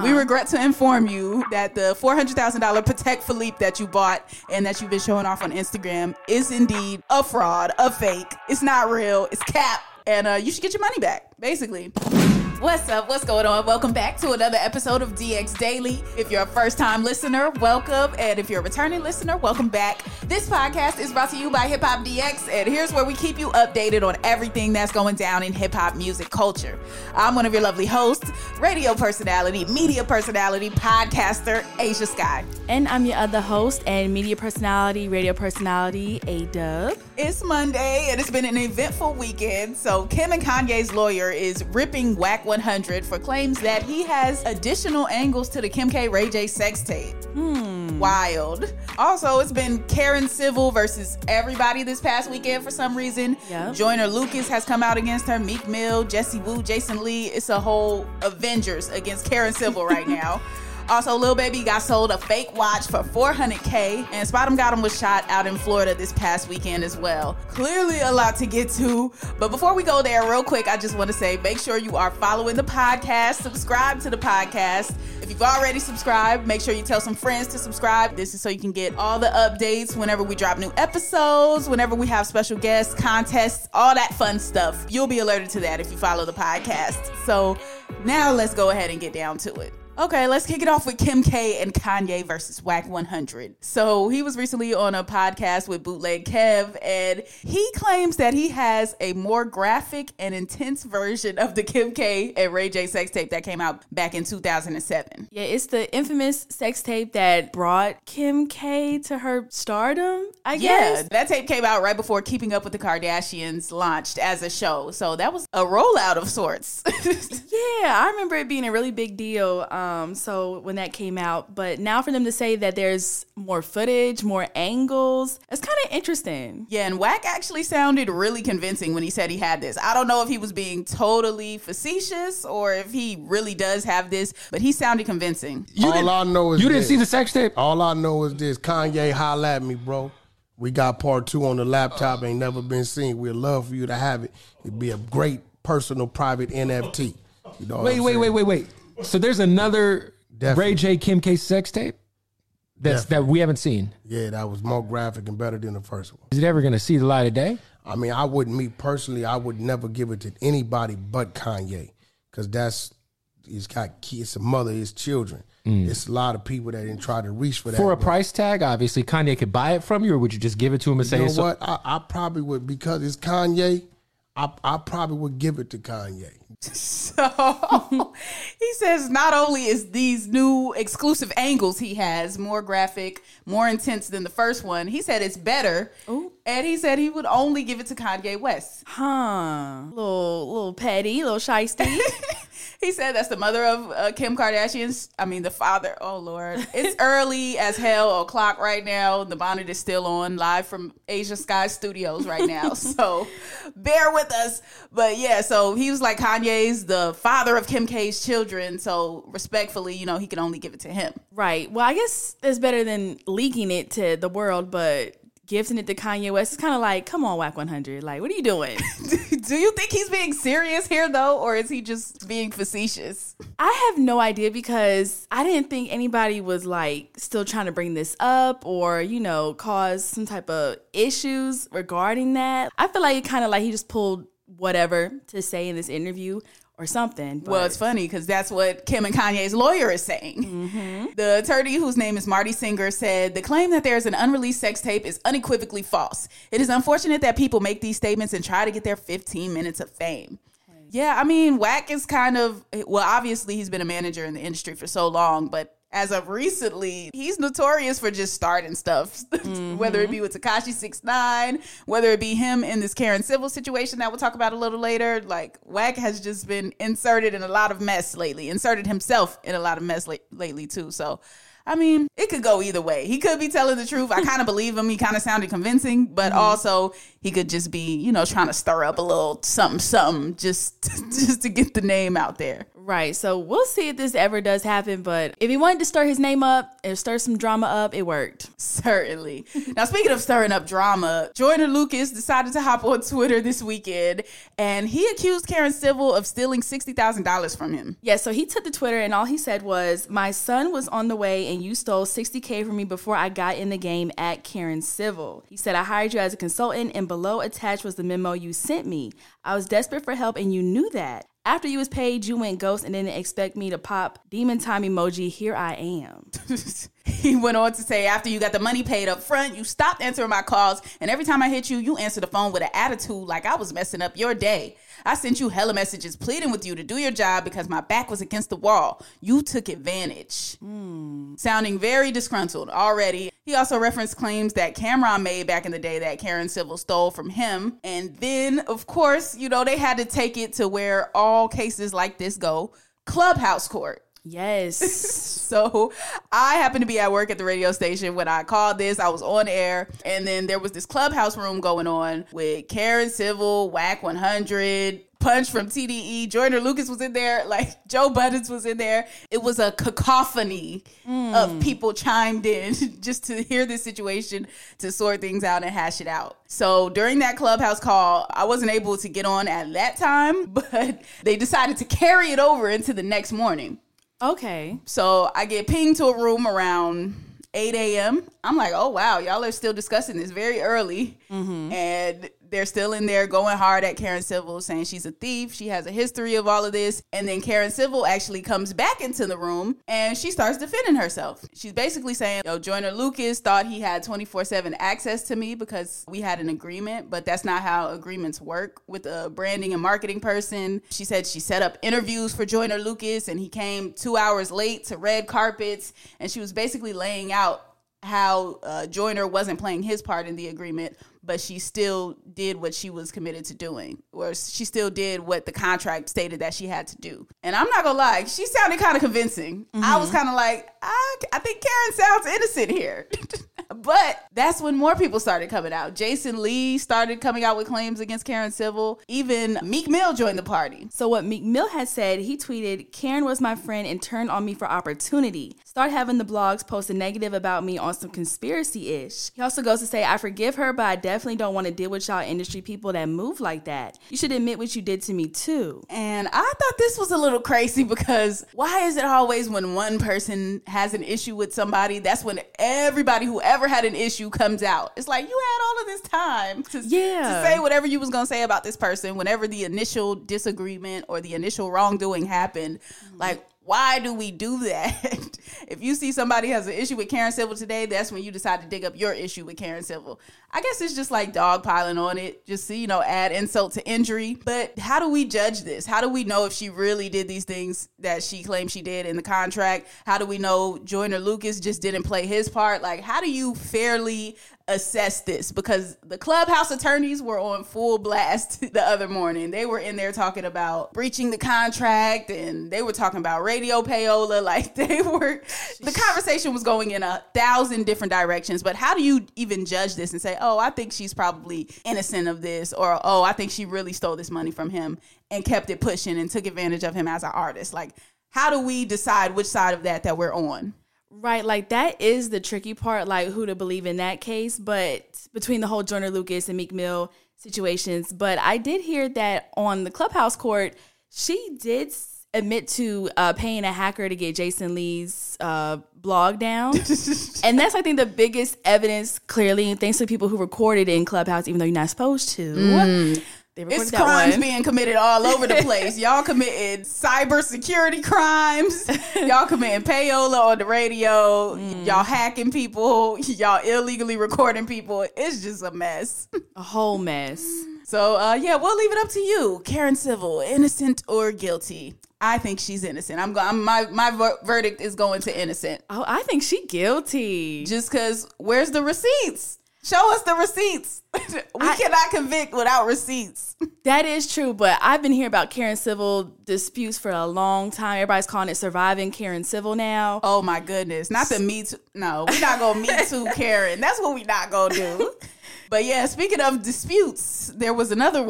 We regret to inform you that the $400,000 Patek Philippe that you bought and that you've been showing off on Instagram is indeed a fraud, a fake. It's not real. It's cap. And you should get your money back, basically. What's up? What's going on? Welcome back to another episode of DX Daily. If you're a first-time listener, welcome. And if you're a returning listener, welcome back. This podcast is brought to you by Hip Hop DX, and here's where we keep you updated on everything that's going down in hip-hop music culture. I'm one of your lovely hosts, radio personality, media personality, podcaster, Ashia Skye. And I'm your other host and media personality, radio personality, Ayeeedubb. It's Monday, and it's been an eventful weekend. So Kim and Kanye's lawyer is ripping WAC 100 for claims that he has additional angles to the Kim K Ray-J sex tape. Wild. Also, it's been Karen Civil versus everybody this past weekend for some reason. Yep. Joyner Lucas has come out against her. Meek Mill, Jesse Wu, Jason Lee. It's a whole Avengers against Karen Civil right now. Also, Lil Baby got sold a fake watch for $400K, and SpotemGottem was shot out in Florida this past weekend as well. Clearly a lot to get to, but before we go there, real quick, I just want to say, make sure you are following the podcast, subscribe to the podcast. If you've already subscribed, make sure you tell some friends to subscribe. This is so you can get all the updates whenever we drop new episodes, whenever we have special guests, contests, all that fun stuff. You'll be alerted to that if you follow the podcast. So now let's go ahead and get down to it. Okay, let's kick it off with Kim K and Kanye versus WAC 100. So he was recently on a podcast with Bootleg Kev, and he claims that he has a more graphic and intense version of the Kim K and Ray J sex tape that came out back in 2007. Yeah, it's the infamous sex tape that brought Kim K to her stardom, I guess. Yeah, that tape came out right before Keeping Up with the Kardashians launched as a show. So that was a rollout of sorts. Yeah, I remember it being a really big deal. So when that came out, but now for them to say that there's more footage, more angles, it's kind of interesting. Yeah, and WAC actually sounded really convincing when he said he had this. I don't know if he was being totally facetious or if he really does have this, but he sounded convincing. You didn't see the sex tape? All I know is this. Kanye, holla at me, bro. We got part 2 on the laptop. Ain't never been seen. We'd love for you to have it. It'd be a great personal private NFT. You know wait. So there's another Ray J Kim K sex tape that we haven't seen. Yeah, that was more graphic and better than the first one. Is it ever going to see the light of day? I mean, I would never give it to anybody but Kanye, because he's got kids, a mother, his children. It's a lot of people that didn't try to reach for that. For a price tag, obviously, Kanye could buy it from you, or would you just give it to him and say, you know what? I probably would, because it's Kanye. I probably would give it to Kanye. So he says not only is these new exclusive angles he has more graphic, more intense than the first one, he said it's better. Ooh. And he said he would only give it to Kanye West. Huh. Little petty, little shysty. He said that's the mother of Kim Kardashian's. I mean, the father. Oh, Lord. It's early as hell o'clock right now. The bonnet is still on, live from Ashia Skye Studios right now. So bear with us. But yeah, so he was like, Kanye's the father of Kim K's children. So respectfully, you know, he can only give it to him. Right. Well, I guess it's better than leaking it to the world, but gifting it to Kanye West is kind of like, come on, WAC 100. Like, what are you doing? Do you think he's being serious here, though, or is he just being facetious? I have no idea, because I didn't think anybody was, like, still trying to bring this up or, you know, cause some type of issues regarding that. I feel like he just pulled whatever to say in this interview. or something. But. Well, it's funny because that's what Kim and Kanye's lawyer is saying. Mm-hmm. The attorney, whose name is Marty Singer, said the claim that there is an unreleased sex tape is unequivocally false. It is unfortunate that people make these statements and try to get their 15 minutes of fame. Right. Yeah, I mean, WAC is kind of, well, obviously he's been a manager in the industry for so long, but as of recently, he's notorious for just starting stuff, mm-hmm. whether it be with Tekashi 6-9, whether it be him in this Karen Civil situation that we'll talk about a little later. Like, WAC has just been inserted in a lot of mess lately, inserted himself in a lot of mess lately, too. So, I mean, it could go either way. He could be telling the truth. I kind of believe him. He kind of sounded convincing, but mm-hmm. also he could just be, you know, trying to stir up a little something, something just to get the name out there. Right, so we'll see if this ever does happen, but if he wanted to stir his name up and stir some drama up, it worked. Certainly. Now, speaking of stirring up drama, Joyner Lucas decided to hop on Twitter this weekend, and he accused Karen Civil of stealing $60,000 from him. Yeah, so he took to Twitter, and all he said was, "My son was on the way, and you stole $60K from me before I got in the game at Karen Civil." He said, "I hired you as a consultant, and below attached was the memo you sent me. I was desperate for help, and you knew that. After you was paid, you went ghost and didn't expect me to pop demon time emoji. Here I am." He went on to say, "After you got the money paid up front, you stopped answering my calls. And every time I hit you, you answered the phone with an attitude like I was messing up your day. I sent you hella messages pleading with you to do your job because my back was against the wall. You took advantage." Sounding very disgruntled already. He also referenced claims that Cameron made back in the day that Karen Civil stole from him. And then, of course, you know, they had to take it to where all cases like this go, Clubhouse court. Yes. So I happened to be at work at the radio station when I called this. I was on air, and then there was this Clubhouse room going on with Karen Civil, WAC 100, Punch from TDE, Joyner Lucas was in there, like Joe Budden was in there. It was a cacophony of people chimed in just to hear this situation, to sort things out and hash it out. So during that Clubhouse call, I wasn't able to get on at that time, but they decided to carry it over into the next morning. Okay. So I get pinged to a room around 8 a.m. I'm like, oh, wow, y'all are still discussing this very early. Mm-hmm. And they're still in there going hard at Karen Civil, saying she's a thief. She has a history of all of this. And then Karen Civil actually comes back into the room and she starts defending herself. She's basically saying, yo, Joyner Lucas thought he had 24/7 access to me because we had an agreement, but that's not how agreements work with a branding and marketing person. She said she set up interviews for Joyner Lucas and he came 2 hours late to red carpets. And she was basically laying out how Joyner wasn't playing his part in the agreement, but she still did what she was committed to doing, or she still did what the contract stated that she had to do. And I'm not gonna lie, she sounded kind of convincing. Mm-hmm. I was kind of like, I think Karen sounds innocent here. But that's when more people started coming out. Jason Lee started coming out with claims against Karen Civil. Even Meek Mill joined the party. So what Meek Mill had said, he tweeted, "Karen was my friend and turned on me for opportunity. Start having the blogs post a negative about me on some conspiracy-ish." He also goes to say, "I forgive her, but I definitely don't want to deal with y'all industry people that move like that. You should admit what you did to me too." And I thought this was a little crazy because why is it always when one person has an issue with somebody, that's when everybody who ever had an issue comes out? It's like, you had all of this time to say whatever you was gonna say about this person whenever the initial disagreement or the initial wrongdoing happened. Mm-hmm. Like, why do we do that? If you see somebody has an issue with Karen Civil today, that's when you decide to dig up your issue with Karen Civil. I guess it's just like dogpiling on it, just to, you know, add insult to injury. But how do we judge this? How do we know if she really did these things that she claimed she did in the contract? How do we know Joyner Lucas just didn't play his part? Like, how do you fairly assess this? Because the Clubhouse attorneys were on full blast the other morning. They were in there talking about breaching the contract, and they were talking about radio payola. Like, they were, the conversation was going in 1,000 different directions. But how do you even judge this and say, oh, I think she's probably innocent of this, or oh, I think she really stole this money from him and kept it pushing and took advantage of him as an artist? Like, how do we decide which side of that we're on? Right, like that is the tricky part, like who to believe in that case, but between the whole Joyner Lucas and Meek Mill situations. But I did hear that on the Clubhouse court, she did admit to paying a hacker to get Jason Lee's blog down. And that's, I think, the biggest evidence, clearly, and thanks to people who recorded in Clubhouse, even though you're not supposed to. They recorded it's that crimes one. Being committed all over the place. Y'all committed cybersecurity crimes. Y'all committing payola on the radio. Y'all hacking people. Y'all illegally recording people. It's just a mess. A whole mess. So, yeah, we'll leave it up to you. Karen Civil, innocent or guilty? I think she's innocent. My verdict is going to innocent. Oh, I think she guilty. Just because, where's the receipts? Show us the receipts. We cannot convict without receipts. That is true, but I've been hearing about Karen Civil disputes for a long time. Everybody's calling it surviving Karen Civil now. Oh, my goodness. Not the Me Too. No, we're not going to Me Too Karen. That's what we not going to do. But, yeah, speaking of disputes, there was another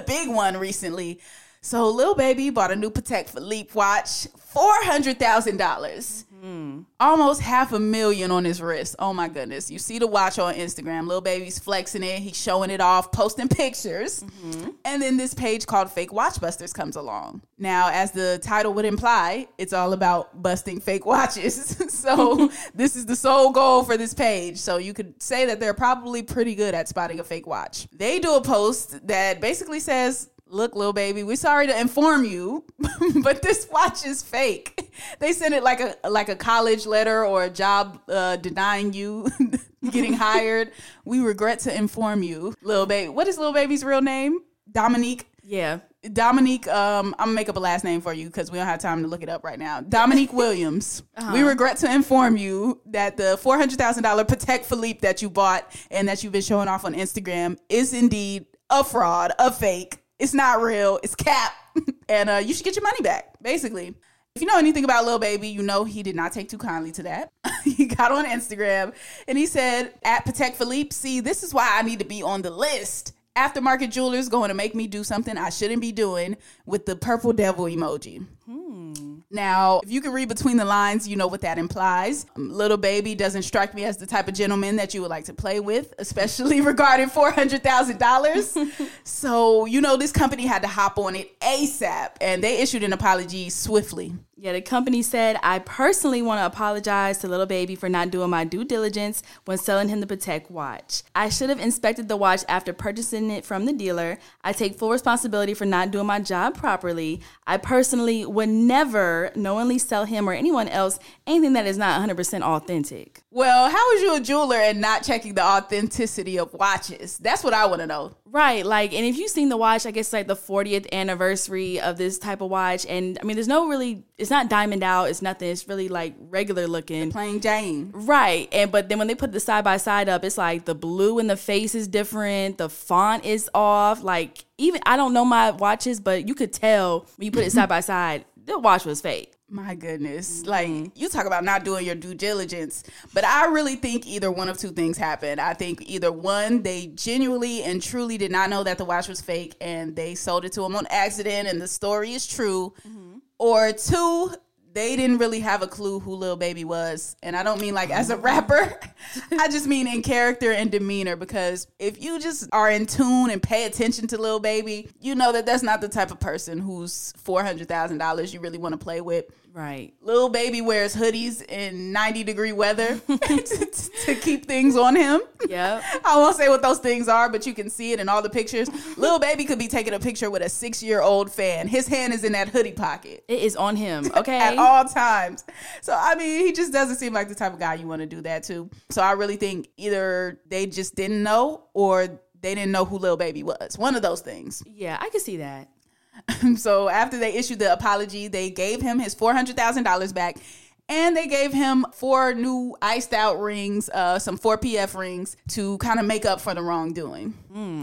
big one recently. So Lil Baby bought a new Patek Philippe watch, $400,000. Mm-hmm. Almost $500,000 on his wrist. Oh my goodness. You see the watch on Instagram. Lil Baby's flexing it. He's showing it off, posting pictures. Mm-hmm. And then this page called Fake Watch Busters comes along. Now, as the title would imply, it's all about busting fake watches. So this is the sole goal for this page. So you could say that they're probably pretty good at spotting a fake watch. They do a post that basically says, "Look, Lil Baby, we're sorry to inform you, but this watch is fake." They sent it like a college letter or a job denying you getting hired. "We regret to inform you, Lil Baby." What is Lil Baby's real name? Dominique? Yeah. Dominique, I'm going to make up a last name for you because we don't have time to look it up right now. Dominique Williams. Uh-huh. "We regret to inform you that the $400,000 Patek Philippe that you bought and that you've been showing off on Instagram is indeed a fraud, a fake. It's not real. It's cap. And you should get your money back," basically. If you know anything about Lil Baby, you know he did not take too kindly to that. He got on Instagram and he said, "At Patek Philippe, see, this is why I need to be on the list. Aftermarket jewelers going to make me do something I shouldn't be doing," with the purple devil emoji. Now, if you can read between the lines, you know what that implies. Lil Baby doesn't strike me as the type of gentleman that you would like to play with, especially regarding $400,000. So, you know, this company had to hop on it ASAP, and they issued an apology swiftly. Yeah, the company said, "I personally want to apologize to Lil Baby for not doing my due diligence when selling him the Patek watch. I should have inspected the watch after purchasing it from the dealer. I take full responsibility for not doing my job properly. I personally would never knowingly sell him or anyone else anything that is not 100% authentic." Well, how is you a jeweler and not checking the authenticity of watches? That's what I want to know. Right, like, and if you've seen the watch, I guess like the 40th anniversary of this type of watch, and I mean, there's no really, it's not diamond out, it's nothing, it's really like regular looking. The plain Jane. Right, and but then when they put the side by side up, it's like the blue in the face is different, the font is off, like even, I don't know my watches, but you could tell when you put it side by side, the watch was fake. My goodness. Like, you talk about not doing your due diligence, but I really think either one of two things happened. I think either one, they genuinely and truly did not know that the watch was fake and they sold it to him on accident and the story is true. Mm-hmm. Or two, they didn't really have a clue who Lil Baby was. And I don't mean like as a rapper. I just mean in character and demeanor, because if you just are in tune and pay attention to Lil Baby, you know that that's not the type of person who's $400,000 you really want to play with. Right. Lil Baby wears hoodies in 90-degree weather to keep things on him. Yeah. I won't say what those things are, but you can see it in all the pictures. Lil Baby could be taking a picture with a 6-year-old fan. His hand is in that hoodie pocket. It is on him, okay? At all times. So, I mean, he just doesn't seem like the type of guy you want to do that to. So, I really think either they just didn't know or they didn't know who Lil Baby was. One of those things. Yeah, I could see that. So after they issued the apology, they gave him his $400,000 back, and they gave him 4 new iced out rings, some 4PF rings to kind of make up for the wrongdoing.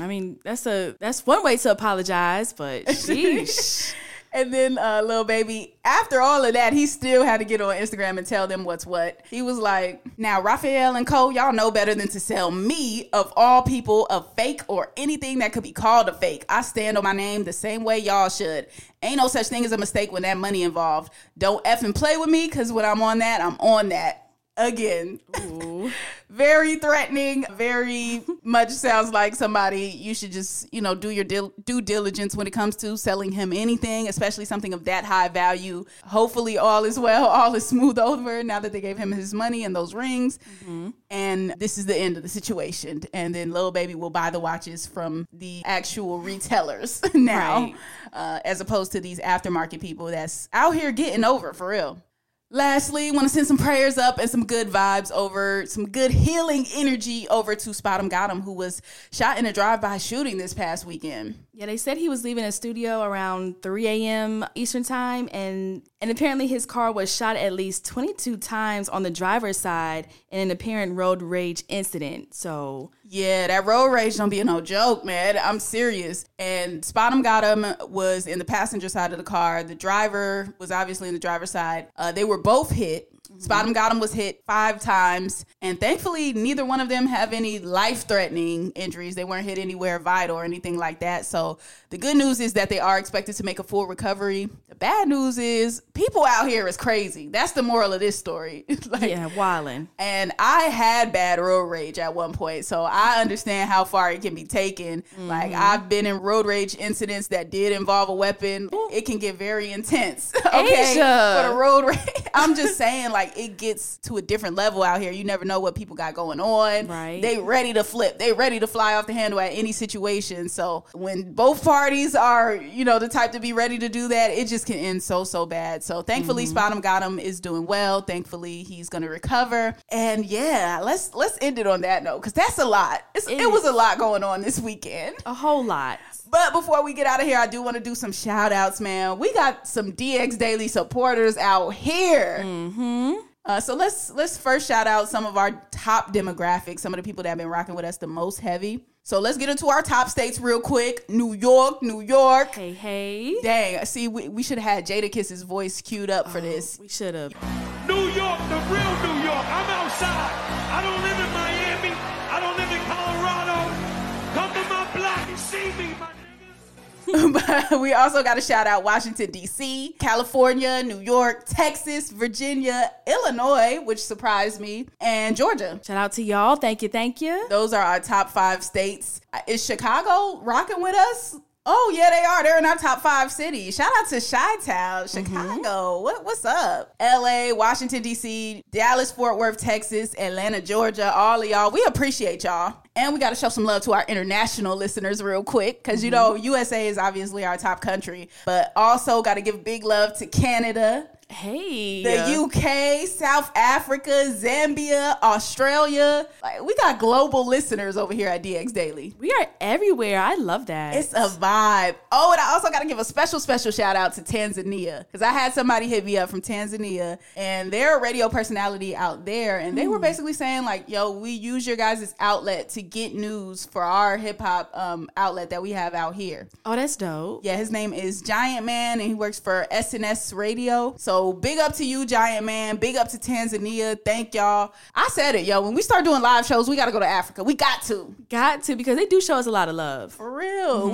I mean, that's one way to apologize, but sheesh. And then Lil Baby, after all of that, he still had to get on Instagram and tell them what's what. He was like, "Now, Raphael and Co., y'all know better than to sell me, of all people, a fake or anything that could be called a fake. I stand on my name the same way y'all should. Ain't no such thing as a mistake when that money involved. Don't effing play with me, because when I'm on that, I'm on that." again. Ooh. Very threatening, very much sounds like somebody you should just, you know, do your due diligence when it comes to selling him anything, especially something of that high value. Hopefully all is well, all is smooth over now that they gave him his money and those rings. Mm-hmm. And this is the end of the situation. And then Lil Baby will buy the watches from the actual retailers now, right, as opposed to these aftermarket people that's out here getting over for real. Lastly, want to send some prayers up and some good vibes over, some good healing energy over to SpotemGottem, who was shot in a drive-by shooting this past weekend. Yeah, they said he was leaving a studio around 3 a.m. Eastern time, and apparently his car was shot at least 22 times on the driver's side in an apparent road rage incident, so... Yeah, that road rage don't be no joke, man. I'm serious. And SpotemGottem was in the passenger side of the car. The driver was obviously in the driver's side. They were both hit. Mm-hmm. SpotemGottem was hit 5 times. And thankfully, neither one of them have any life-threatening injuries. They weren't hit anywhere vital or anything like that. So the good news is that they are expected to make a full recovery. The bad news is people out here is crazy. That's the moral of this story. Like, yeah, wildin'. And I had bad road rage at one point, so I understand how far it can be taken. Mm-hmm. Like, I've been in road rage incidents that did involve a weapon. Ooh. It can get very intense. Okay, Asia. For the road rage, I'm just saying, like, it gets to a different level out here. You never know what people got going on. Right. They ready to flip. They ready to fly off the handle at any situation. So when both parties are, you know, the type to be ready to do that, it just can end so bad. So thankfully, mm-hmm, SpotemGottem is doing well. Thankfully, he's going to recover. And yeah, let's end it on that note, because that's a lot. It was a lot going on this weekend. A whole lot. But before we get out of here, I do want to do some shout outs, man. We got some DX Daily supporters out here. Mm-hmm. So let's first shout out some of our top demographics, some of the people that have been rocking with us the most heavy. So let's get into our top states real quick. New York. Hey. Dang, see, we should have had Jadakiss's voice queued up for this. We should have. New York, the real New York. I'm outside. I don't live in Miami. I don't live in Colorado. Come to my block and see me, my but we also got to shout out Washington, D.C., California, New York, Texas, Virginia, Illinois, which surprised me, and Georgia. Shout out to y'all. Thank you. Those are our top 5 states. Is Chicago rocking with us? Oh, yeah, they are. They're in our top 5 cities. Shout out to Chi-Town, Chicago. Mm-hmm. What's up? L.A., Washington, D.C., Dallas, Fort Worth, Texas, Atlanta, Georgia, all of y'all. We appreciate y'all. And we got to show some love to our international listeners real quick, because, you know, USA is obviously our top country, but also got to give big love to Canada. Hey. The UK, South Africa, Zambia, Australia. Like, we got global listeners over here at DX Daily. We are everywhere. I love that. It's a vibe. Oh, and I also got to give a special shout out to Tanzania, because I had somebody hit me up from Tanzania, and they're a radio personality out there, and they were basically saying, like, yo, we use your guys' outlet to get news for our hip-hop outlet that we have out here. Oh, that's dope. Yeah, his name is Giant Man, and he works for SNS radio. So big up to you, Giant Man. Big up to Tanzania. Thank y'all. I said it, yo. When we start doing live shows, we got to go to Africa. We got to. Got to, because they do show us a lot of love. For real. Mm-hmm.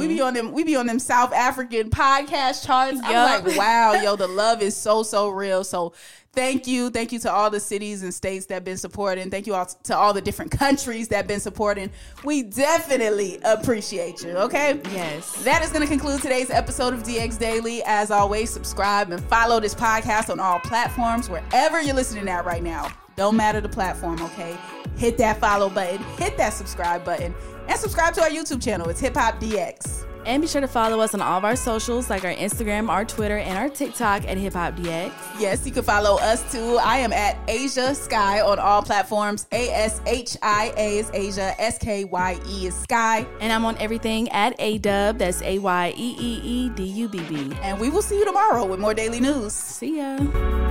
We be on them South African podcast charts. Yep. I'm like, wow, yo, the love is so real. So thank you. Thank you to all the cities and states that been supporting. Thank you all to all the different countries that been supporting. We definitely appreciate you, okay? Yes. That is going to conclude today's episode of DX Daily. As always, subscribe and follow this podcast on all platforms, wherever you're listening at right now. Don't matter the platform, okay? Hit that follow button, hit that subscribe button, and subscribe to our YouTube channel. It's Hip Hop DX. And be sure to follow us on all of our socials, like our Instagram, our Twitter, and our TikTok at Hip Hop DX. Yes, you can follow us too. I am at Ashia Skye on all platforms. ASHIA is Asia. SKYE is Skye. And I'm on everything at Ayeedubb. That's AYEEEDUBB. And we will see you tomorrow with more daily news. See ya.